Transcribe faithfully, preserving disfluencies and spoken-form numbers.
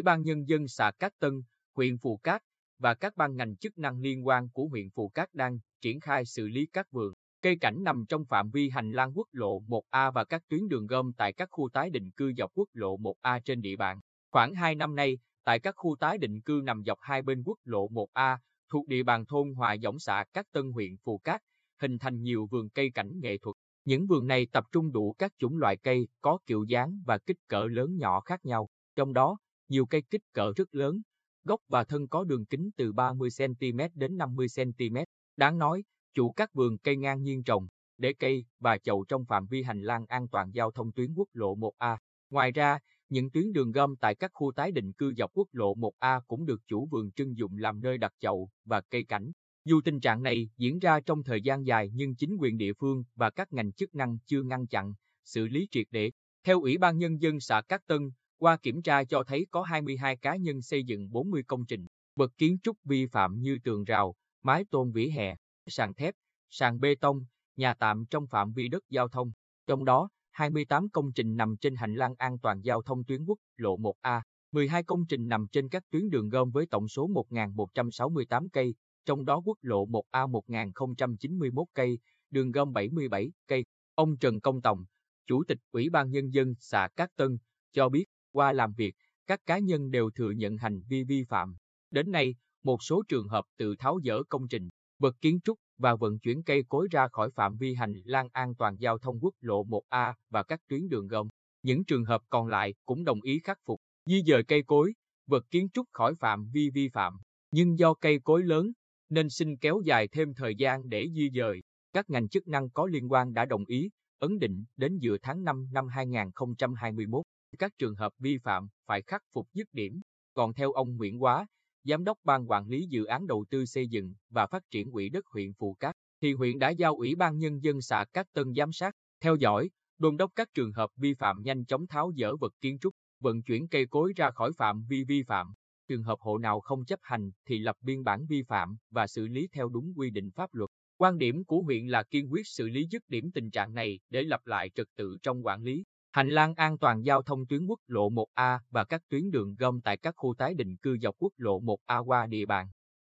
Ủy ban Nhân dân xã Cát Tân, huyện Phú Cát và các ban ngành chức năng liên quan của huyện Phú Cát đang triển khai xử lý các vườn, cây cảnh nằm trong phạm vi hành lang quốc lộ một A và các tuyến đường gom tại các khu tái định cư dọc quốc lộ một A trên địa bàn. Khoảng hai năm nay, tại các khu tái định cư nằm dọc hai bên quốc lộ một A, thuộc địa bàn thôn Hòa Dõng xã Cát Tân huyện Phú Cát, hình thành nhiều vườn cây cảnh nghệ thuật. Những vườn này tập trung đủ các chủng loại cây có kiểu dáng và kích cỡ lớn nhỏ khác nhau, trong đó nhiều cây kích cỡ rất lớn, gốc và thân có đường kính từ ba mươi xăng ti mét đến năm mươi xăng ti mét. Đáng nói, chủ các vườn cây ngang nhiên trồng, để cây và chậu trong phạm vi hành lang an toàn giao thông tuyến quốc lộ một A. Ngoài ra, những tuyến đường gom tại các khu tái định cư dọc quốc lộ một A cũng được chủ vườn trưng dụng làm nơi đặt chậu và cây cảnh. Dù tình trạng này diễn ra trong thời gian dài nhưng chính quyền địa phương và các ngành chức năng chưa ngăn chặn, xử lý triệt để. Theo Ủy ban Nhân dân xã Cát Tân, qua kiểm tra cho thấy có hai mươi hai cá nhân xây dựng bốn mươi công trình, vật kiến trúc vi phạm như tường rào, mái tôn vỉa hè, sàn thép, sàn bê tông, nhà tạm trong phạm vi đất giao thông. Trong đó, hai mươi tám công trình nằm trên hành lang an toàn giao thông tuyến quốc lộ một A, mười hai công trình nằm trên các tuyến đường gom với tổng số một nghìn một trăm sáu mươi tám cây, trong đó quốc lộ một A một nghìn không trăm chín mươi mốt cây, đường gom bảy mươi bảy cây. Ông Trần Công Tòng, Chủ tịch Ủy ban Nhân dân xã Cát Tân, cho biết, qua làm việc, các cá nhân đều thừa nhận hành vi vi phạm. Đến nay, một số trường hợp tự tháo dỡ công trình, vật kiến trúc và vận chuyển cây cối ra khỏi phạm vi hành lang an toàn giao thông quốc lộ một A và các tuyến đường gom. Những trường hợp còn lại cũng đồng ý khắc phục, di dời cây cối, vật kiến trúc khỏi phạm vi vi phạm. Nhưng do cây cối lớn, nên xin kéo dài thêm thời gian để di dời. Các ngành chức năng có liên quan đã đồng ý, ấn định đến giữa tháng năm năm hai nghìn không trăm hai mươi mốt. Các trường hợp vi phạm phải khắc phục dứt điểm. Còn theo ông Nguyễn Quá, Giám đốc Ban Quản lý Dự án Đầu tư Xây dựng và Phát triển Quỹ đất huyện Phú Cát, thì huyện đã giao Ủy ban Nhân dân xã Cát Tân giám sát, theo dõi, đôn đốc các trường hợp vi phạm nhanh chóng tháo dỡ vật kiến trúc, vận chuyển cây cối ra khỏi phạm vi vi phạm. Trường hợp hộ nào không chấp hành thì lập biên bản vi phạm và xử lý theo đúng quy định pháp luật. Quan điểm của huyện là kiên quyết xử lý dứt điểm tình trạng này để lập lại trật tự trong quản lý. Hành lang an toàn giao thông tuyến quốc lộ một A và các tuyến đường gom tại các khu tái định cư dọc quốc lộ một A qua địa bàn.